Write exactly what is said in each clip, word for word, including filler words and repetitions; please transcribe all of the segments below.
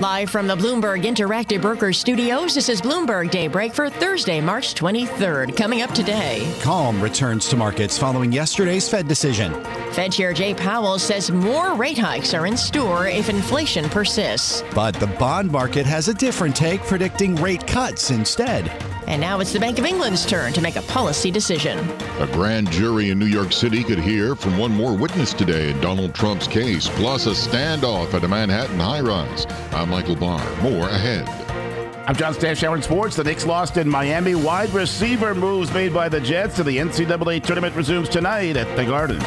Live from the Bloomberg Interactive Brokers Studios, this is Bloomberg Daybreak for Thursday, March twenty-third. Coming up today, calm returns to markets following yesterday's Fed decision. Fed Chair Jay Powell says more rate hikes are in store if inflation persists. But the bond market has a different take, predicting rate cuts instead. And now it's the Bank of England's turn to make a policy decision. A grand jury in New York City could hear from one more witness today in Donald Trump's case, plus a standoff at a Manhattan high-rise. I'm Michael Barr. More ahead. I'm John Stashower in sports. The Knicks lost in Miami. Wide receiver moves made by the Jets, and the N C double A tournament resumes tonight at the Garden.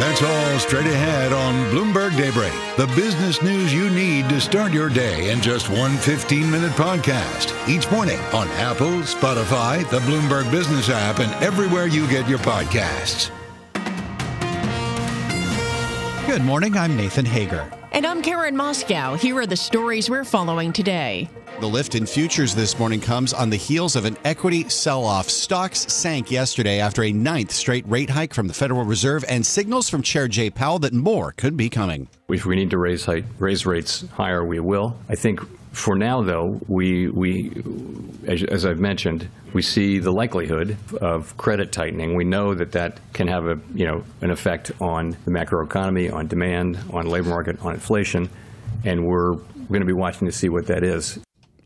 That's all straight ahead on Bloomberg Daybreak, the business news you need to start your day in just one fifteen-minute podcast. Each morning on Apple, Spotify, the Bloomberg Business app, and everywhere you get your podcasts. Good morning, I'm Nathan Hager. And I'm Karen Moscow. Here are the stories we're following today. The lift in futures this morning comes on the heels of an equity sell-off. Stocks sank yesterday after a ninth straight rate hike from the Federal Reserve and signals from Chair Jay Powell that more could be coming. If we need to raise height, raise rates higher, we will. I think for now, though, we, we as, as I've mentioned, we see the likelihood of credit tightening. We know that that can have a, you know, an effect on the macroeconomy, on demand, on labor market, on inflation, and we're going to be watching to see what that is.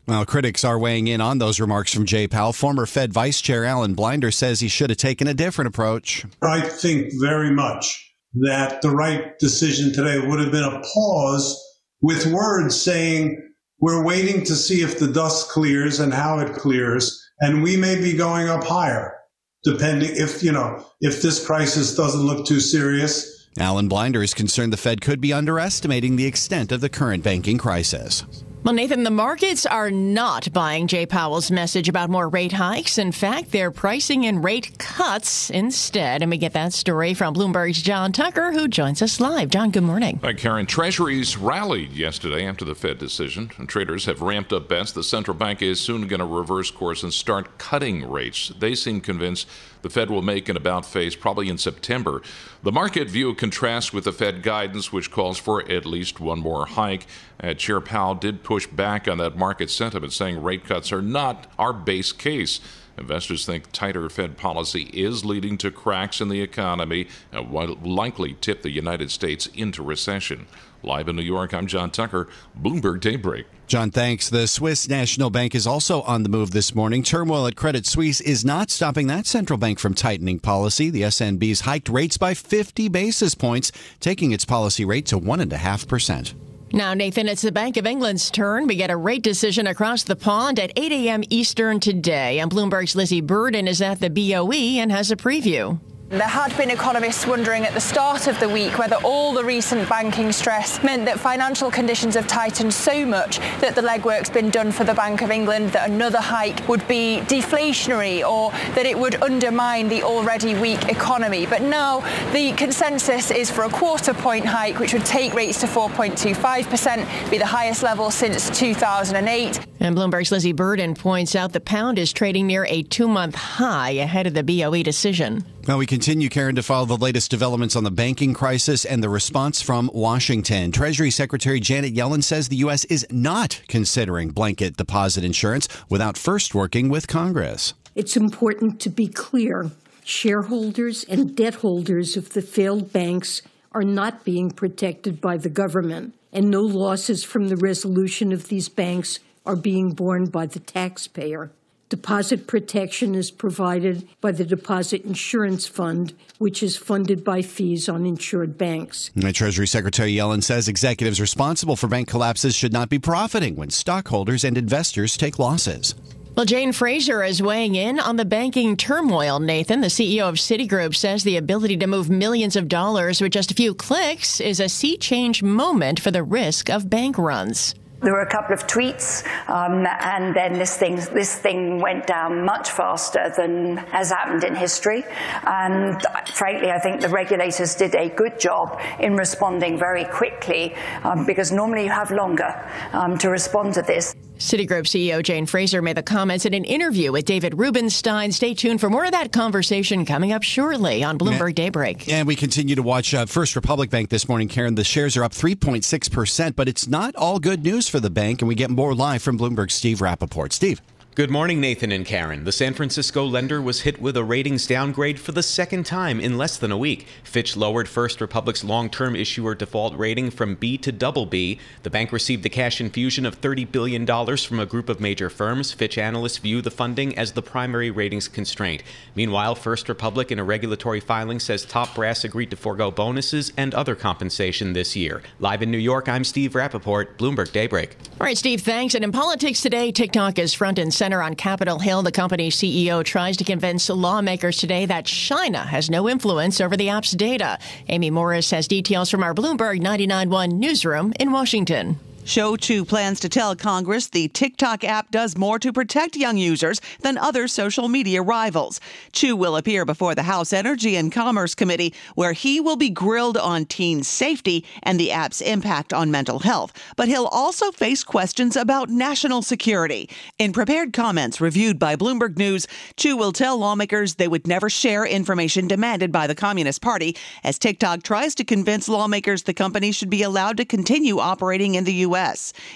Well, critics are weighing in on those remarks from Jay Powell. Former Fed Vice Chair Alan Blinder says he should have taken a different approach. I think very much that the right decision today would have been a pause with words saying we're waiting to see if the dust clears and how it clears, and we may be going up higher, depending if, you know, if this crisis doesn't look too serious. Alan Blinder is concerned the Fed could be underestimating the extent of the current banking crisis. Well, Nathan, the markets are not buying Jay Powell's message about more rate hikes. In fact, they're pricing in rate cuts instead. And we get that story from Bloomberg's John Tucker, who joins us live. John, good morning. Hi, Karen. Treasuries rallied yesterday after the Fed decision, and traders have ramped up bets. The central bank is soon going to reverse course and start cutting rates. They seem convinced the Fed will make an about face probably in September. The market view contrasts with the Fed guidance, which calls for at least one more hike. Uh, Chair Powell did push back on that market sentiment, saying rate cuts are not our base case. Investors think tighter Fed policy is leading to cracks in the economy and will likely tip the United States into recession. Live in New York, I'm John Tucker, Bloomberg Daybreak. John, thanks. The Swiss National Bank is also on the move this morning. Turmoil at Credit Suisse is not stopping that central bank from tightening policy. The S and B's hiked rates by fifty basis points, taking its policy rate to one point five percent. Now, Nathan, it's the Bank of England's turn. We get a rate decision across the pond at eight a.m. Eastern today. And Bloomberg's Lizzie Burden is at the B O E and has a preview. There had been economists wondering at the start of the week whether all the recent banking stress meant that financial conditions have tightened so much that the legwork's been done for the Bank of England, that another hike would be deflationary or that it would undermine the already weak economy. But now the consensus is for a quarter point hike, which would take rates to four point two five percent, be the highest level since two thousand eight. And Bloomberg's Lizzie Burden points out the pound is trading near a two-month high ahead of the B O E decision. Now we continue, Karen, to follow the latest developments on the banking crisis and the response from Washington. Treasury Secretary Janet Yellen says the U S is not considering blanket deposit insurance without first working with Congress. It's important to be clear. Shareholders and debt holders of the failed banks are not being protected by the government, and no losses from the resolution of these banks are being borne by the taxpayer. Deposit protection is provided by the Deposit Insurance Fund, which is funded by fees on insured banks. And Treasury Secretary Yellen says executives responsible for bank collapses should not be profiting when stockholders and investors take losses. Well, Jane Fraser is weighing in on the banking turmoil, Nathan. The C E O of Citigroup says the ability to move millions of dollars with just a few clicks is a sea change moment for the risk of bank runs. There were a couple of tweets, um, and then this thing, this thing went down much faster than has happened in history. And frankly, I think the regulators did a good job in responding very quickly, um, because normally you have longer um, to respond to this. Citigroup C E O Jane Fraser made the comments in an interview with David Rubenstein. Stay tuned for more of that conversation coming up shortly on Bloomberg Daybreak. And we continue to watch uh, First Republic Bank this morning, Karen. The shares are up three point six percent, but it's not all good news for the bank, and we get more live from Bloomberg's Steve Rappaport. Steve. Good morning, Nathan and Karen. The San Francisco lender was hit with a ratings downgrade for the second time in less than a week. Fitch lowered First Republic's long-term issuer default rating from B to double B. The bank received the cash infusion of thirty billion dollars from a group of major firms. Fitch analysts view the funding as the primary ratings constraint. Meanwhile, First Republic, in a regulatory filing, says top brass agreed to forego bonuses and other compensation this year. Live in New York, I'm Steve Rappaport, Bloomberg Daybreak. All right, Steve, thanks. And in politics today, TikTok is front and center on Capitol Hill. The company's C E O tries to convince lawmakers today that China has no influence over the app's data. Amy Morris has details from our Bloomberg ninety-nine point one newsroom in Washington. Shou Chu plans to tell Congress the TikTok app does more to protect young users than other social media rivals. Chu will appear before the House Energy and Commerce Committee, where he will be grilled on teen safety and the app's impact on mental health. But he'll also face questions about national security. In prepared comments reviewed by Bloomberg News, Chu will tell lawmakers they would never share information demanded by the Communist Party, as TikTok tries to convince lawmakers the company should be allowed to continue operating in the U S.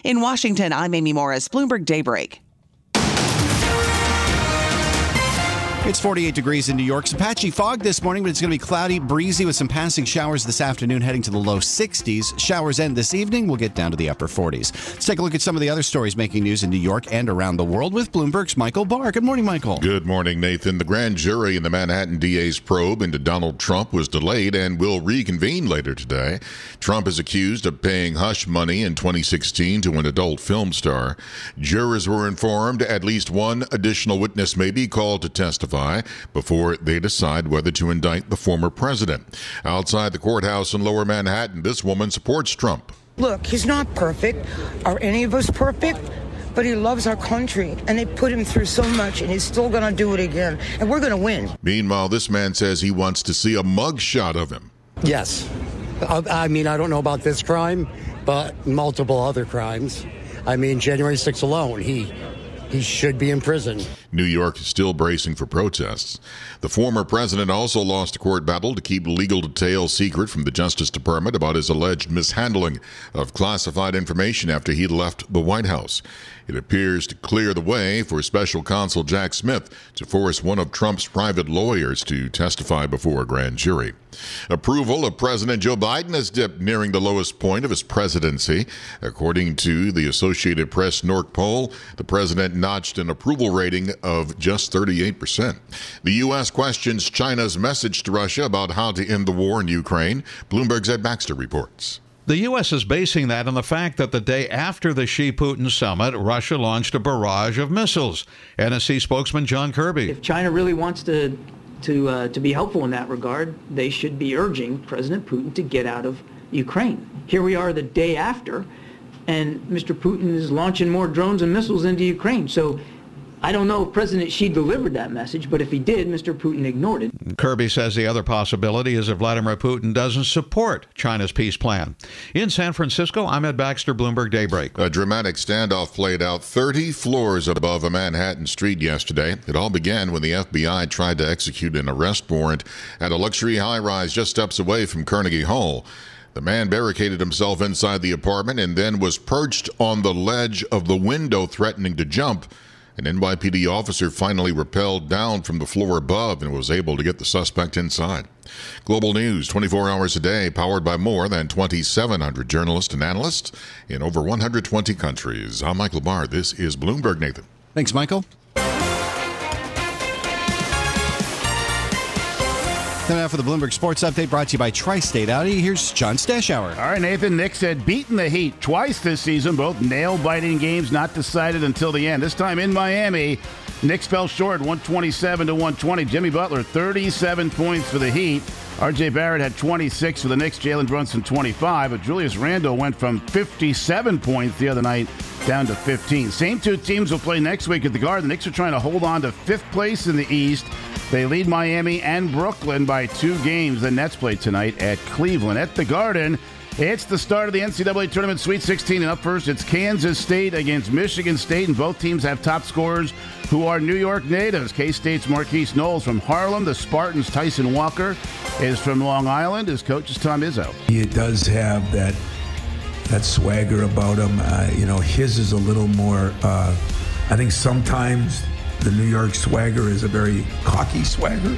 In Washington, I'm Amy Morris, Bloomberg Daybreak. It's forty-eight degrees in New York. Some patchy fog this morning, but it's going to be cloudy, breezy with some passing showers this afternoon, heading to the low sixties. Showers end this evening. We'll get down to the upper forties. Let's take a look at some of the other stories making news in New York and around the world with Bloomberg's Michael Barr. Good morning, Michael. Good morning, Nathan. The grand jury in the Manhattan D A's probe into Donald Trump was delayed and will reconvene later today. Trump is accused of paying hush money in twenty sixteen to an adult film star. Jurors were informed at least one additional witness may be called to testify before they decide whether to indict the former president. Outside the courthouse in Lower Manhattan, this woman supports Trump. Look, he's not perfect. Are any of us perfect? But he loves our country, and they put him through so much, and he's still going to do it again, and we're going to win. Meanwhile, this man says he wants to see a mugshot of him. Yes. I mean, I don't know about this crime, but multiple other crimes. I mean, January sixth alone, he... He should be in prison. New York is still bracing for protests. The former president also lost a court battle to keep legal details secret from the Justice Department about his alleged mishandling of classified information after he left the White House. It appears to clear the way for Special Counsel Jack Smith to force one of Trump's private lawyers to testify before a grand jury. Approval of President Joe Biden has dipped, nearing the lowest point of his presidency. According to the Associated Press N O R C poll, the president notched an approval rating of just thirty-eight percent. The U S questions China's message to Russia about how to end the war in Ukraine. Bloomberg's Ed Baxter reports. The U S is basing that on the fact that the day after the Xi-Putin summit, Russia launched a barrage of missiles. N S C spokesman John Kirby. If China really wants to To, uh, to be helpful in that regard, they should be urging President Putin to get out of Ukraine. Here we are the day after, and Mister Putin is launching more drones and missiles into Ukraine. So I don't know if President Xi delivered that message, but if he did, Mister Putin ignored it. Kirby says the other possibility is if Vladimir Putin doesn't support China's peace plan. In San Francisco, I'm Ed Baxter, Bloomberg Daybreak. A dramatic standoff played out thirty floors above a Manhattan street yesterday. It all began when the F B I tried to execute an arrest warrant at a luxury high-rise just steps away from Carnegie Hall. The man barricaded himself inside the apartment and then was perched on the ledge of the window, threatening to jump. An N Y P D officer finally rappelled down from the floor above and was able to get the suspect inside. Global News, twenty-four hours a day, powered by more than twenty-seven hundred journalists and analysts in over one hundred twenty countries. I'm Michael Barr. This is Bloomberg, Nathan. Thanks, Michael. Time now for the Bloomberg Sports Update, brought to you by Tri-State Audi. Here's John Stashower. All right, Nathan. Knicks had beaten the Heat twice this season, both nail-biting games not decided until the end. This time in Miami, Knicks fell short, one twenty-seven to one twenty. Jimmy Butler, thirty-seven points for the Heat. R J. Barrett had twenty-six for the Knicks. Jalen Brunson, twenty-five. But Julius Randle went from fifty-seven points the other night down to fifteen. Same two teams will play next week at the Garden. The Knicks are trying to hold on to fifth place in the East. They lead Miami and Brooklyn by two games. The Nets play tonight at Cleveland. At the Garden, it's the start of the N C double A Tournament Sweet sixteen. And up first, it's Kansas State against Michigan State. And both teams have top scorers who are New York natives. K-State's Marquise Knowles from Harlem. The Spartans' Tyson Walker is from Long Island. His coach is Tom Izzo. He does have that, that swagger about him. Uh, you know, his is a little more, uh, I think sometimes the New York swagger is a very cocky swagger,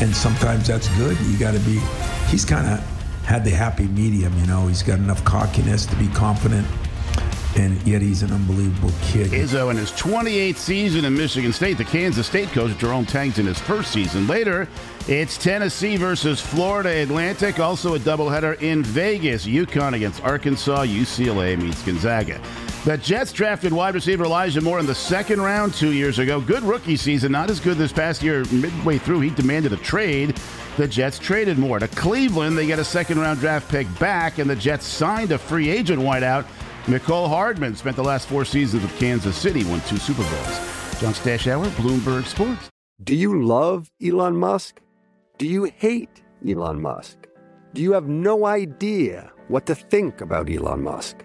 and sometimes that's good. You got to be, he's kind of had the happy medium, you know. He's got enough cockiness to be confident, and yet he's an unbelievable kid. Izzo in his twenty-eighth season in Michigan State, the Kansas State coach, Jerome Tang's in his first season. Later, it's Tennessee versus Florida Atlantic, also a doubleheader in Vegas. UConn against Arkansas, U C L A meets Gonzaga. The Jets drafted wide receiver Elijah Moore in the second round two years ago. Good rookie season, not as good this past year. Midway through, he demanded a trade. The Jets traded Moore to Cleveland. They get a second-round draft pick back, and the Jets signed a free agent wideout. Mecole Hardman spent the last four seasons with Kansas City, won two Super Bowls. John Stashower, Bloomberg Sports. Do you love Elon Musk? Do you hate Elon Musk? Do you have no idea what to think about Elon Musk?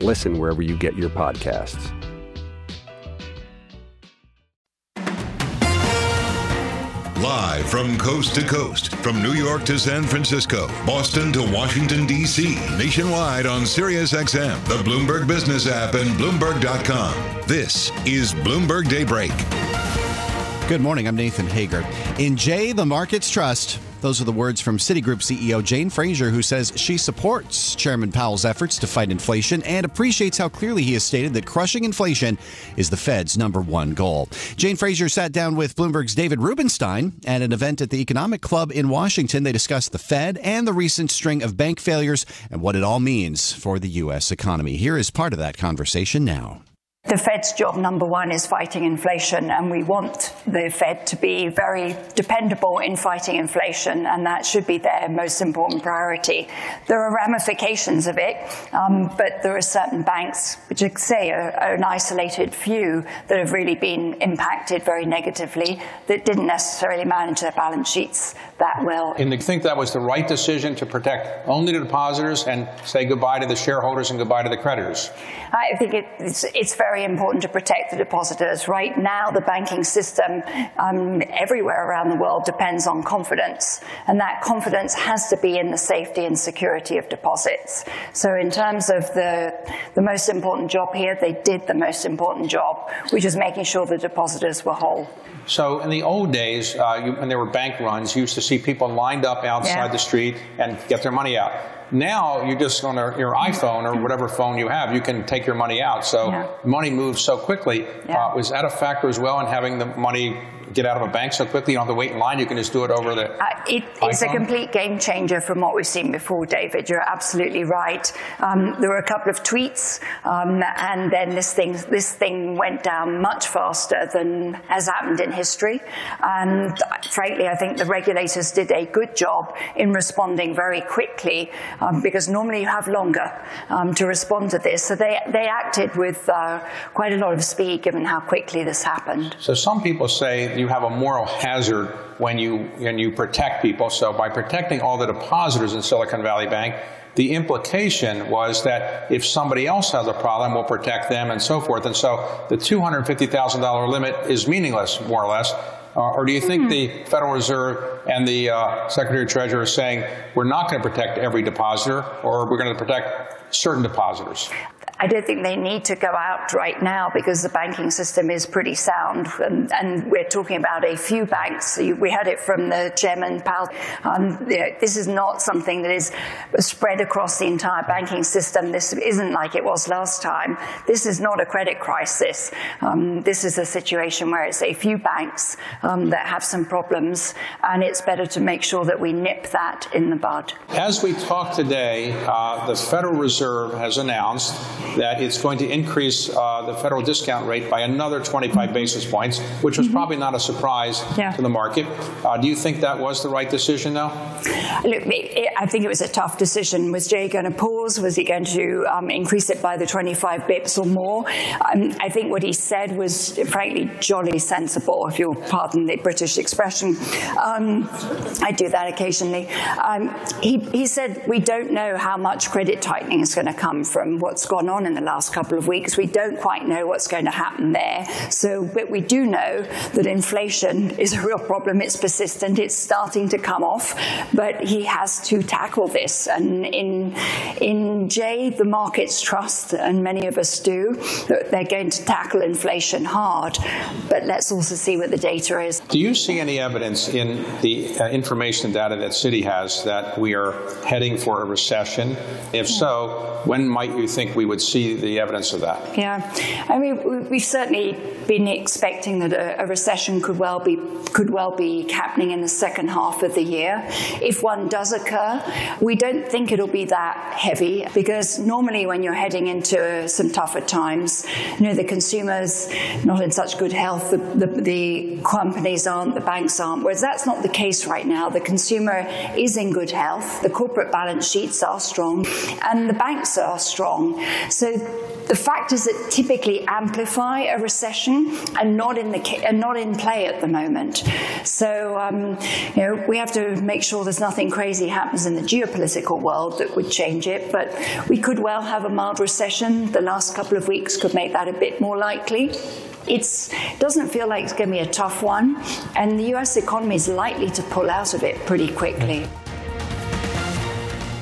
Listen wherever you get your podcasts. Live from coast to coast, from New York to San Francisco, Boston to Washington, D C, nationwide on SiriusXM, the Bloomberg Business app, and Bloomberg dot com. This is Bloomberg Daybreak. Good morning. I'm Nathan Hager. In Jay, the markets trust. Those are the words from Citigroup C E O Jane Fraser, who says she supports Chairman Powell's efforts to fight inflation and appreciates how clearly he has stated that crushing inflation is the Fed's number one goal. Jane Fraser sat down with Bloomberg's David Rubenstein at an event at the Economic Club in Washington. They discussed the Fed and the recent string of bank failures and what it all means for the U S economy. Here is part of that conversation now. The Fed's job number one is fighting inflation, and we want the Fed to be very dependable in fighting inflation, and that should be their most important priority. There are ramifications of it, um, but there are certain banks, which I say are, are an isolated few, that have really been impacted very negatively, that didn't necessarily manage their balance sheets that well. And I think that was the right decision to protect only the depositors and say goodbye to the shareholders and goodbye to the creditors. I think it, it's, it's very Very important to protect the depositors. Right now, the banking system um, everywhere around the world depends on confidence, and that confidence has to be in the safety and security of deposits. So in terms of the, the most important job here, they did the most important job, which is making sure the depositors were whole. So in the old days, uh, you, when there were bank runs, you used to see people lined up outside yeah. the street and get their money out. Now you're just on your iPhone or whatever phone you have, you can take your money out. So yeah. money moves so quickly. Yeah. Uh, was that a factor as well in having the money get out of a bank so quickly? You don't have to wait in line. You can just do it over the uh, it, It's a complete game changer from what we've seen before, David. You're absolutely right. Um, there were a couple of tweets, um, and then this thing, this thing went down much faster than has happened in history. And frankly, I think the regulators did a good job in responding very quickly, um, because normally you have longer um, to respond to this. So they, they acted with uh, quite a lot of speed, given how quickly this happened. So some people say you have a moral hazard when you when you protect people. So by protecting all the depositors in Silicon Valley Bank, the implication was that if somebody else has a problem, we'll protect them and so forth. And so the two hundred fifty thousand dollars limit is meaningless, more or less. Uh, or do you think mm-hmm. the Federal Reserve and the uh, Secretary of Treasury are saying we're not going to protect every depositor, or we're going to protect certain depositors? I don't think they need to go out right now because the banking system is pretty sound, and, and we're talking about a few banks. We heard it from the Chairman Powell. Um, you know, this is not something that is spread across the entire banking system. This isn't like it was last time. This is not a credit crisis. Um, this is a situation where it's a few banks um, that have some problems, and it's better to make sure that we nip that in the bud. As we talk today, uh, the Federal Reserve has announced that it's going to increase uh, the federal discount rate by another twenty-five basis points, which was mm-hmm. probably not a surprise yeah. to the market. Uh, do you think that was the right decision, though? Look, it, I think it was a tough decision. Was Jay going to pause? Was he going to um, increase it by the twenty-five bips or more? Um, I think what he said was, frankly, jolly sensible, if you'll pardon the British expression. Um, I do that occasionally. Um, he, he said, we don't know how much credit tightening is going to come from what's gone on in the last couple of weeks. We don't quite know what's going to happen there. So, but we do know that inflation is a real problem. It's persistent. It's starting to come off, but he has to tackle this. And in in Jay, the markets trust, and many of us do, that they're going to tackle inflation hard. But let's also see what the data is. Do you see any evidence in the uh, information data that Citi has that we are heading for a recession? If so, when might you think we would see the evidence of that? Yeah, I mean, we've certainly been expecting that a, a recession could well be could well be happening in the second half of the year. If one does occur, we don't think it'll be that heavy, because normally when you're heading into some tougher times, you know, the consumers not in such good health, the, the, the companies aren't, the banks aren't. Whereas that's not the case right now. The consumer is in good health, the corporate balance sheets are strong, and the banks are strong. So the factors that typically amplify a recession are not in the are not in play at the moment. So um, you know, we have to make sure there's nothing crazy happens in the geopolitical world that would change it. But we could well have a mild recession. The last couple of weeks could make that a bit more likely. It's, it doesn't feel like it's going to be a tough one, and the U S economy is likely to pull out of it pretty quickly.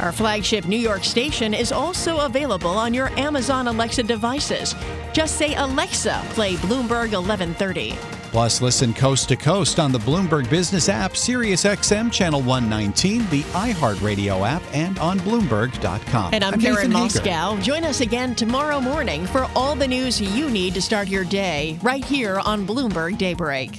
Our flagship New York station is also available on your Amazon Alexa devices. Just say, Alexa, play Bloomberg eleven thirty. Plus, listen coast to coast on the Bloomberg Business app, Sirius X M Channel one nineteen, the iHeartRadio app, and on Bloomberg dot com. And I'm, I'm Karen Moscow. Join us again tomorrow morning for all the news you need to start your day, right here on Bloomberg Daybreak.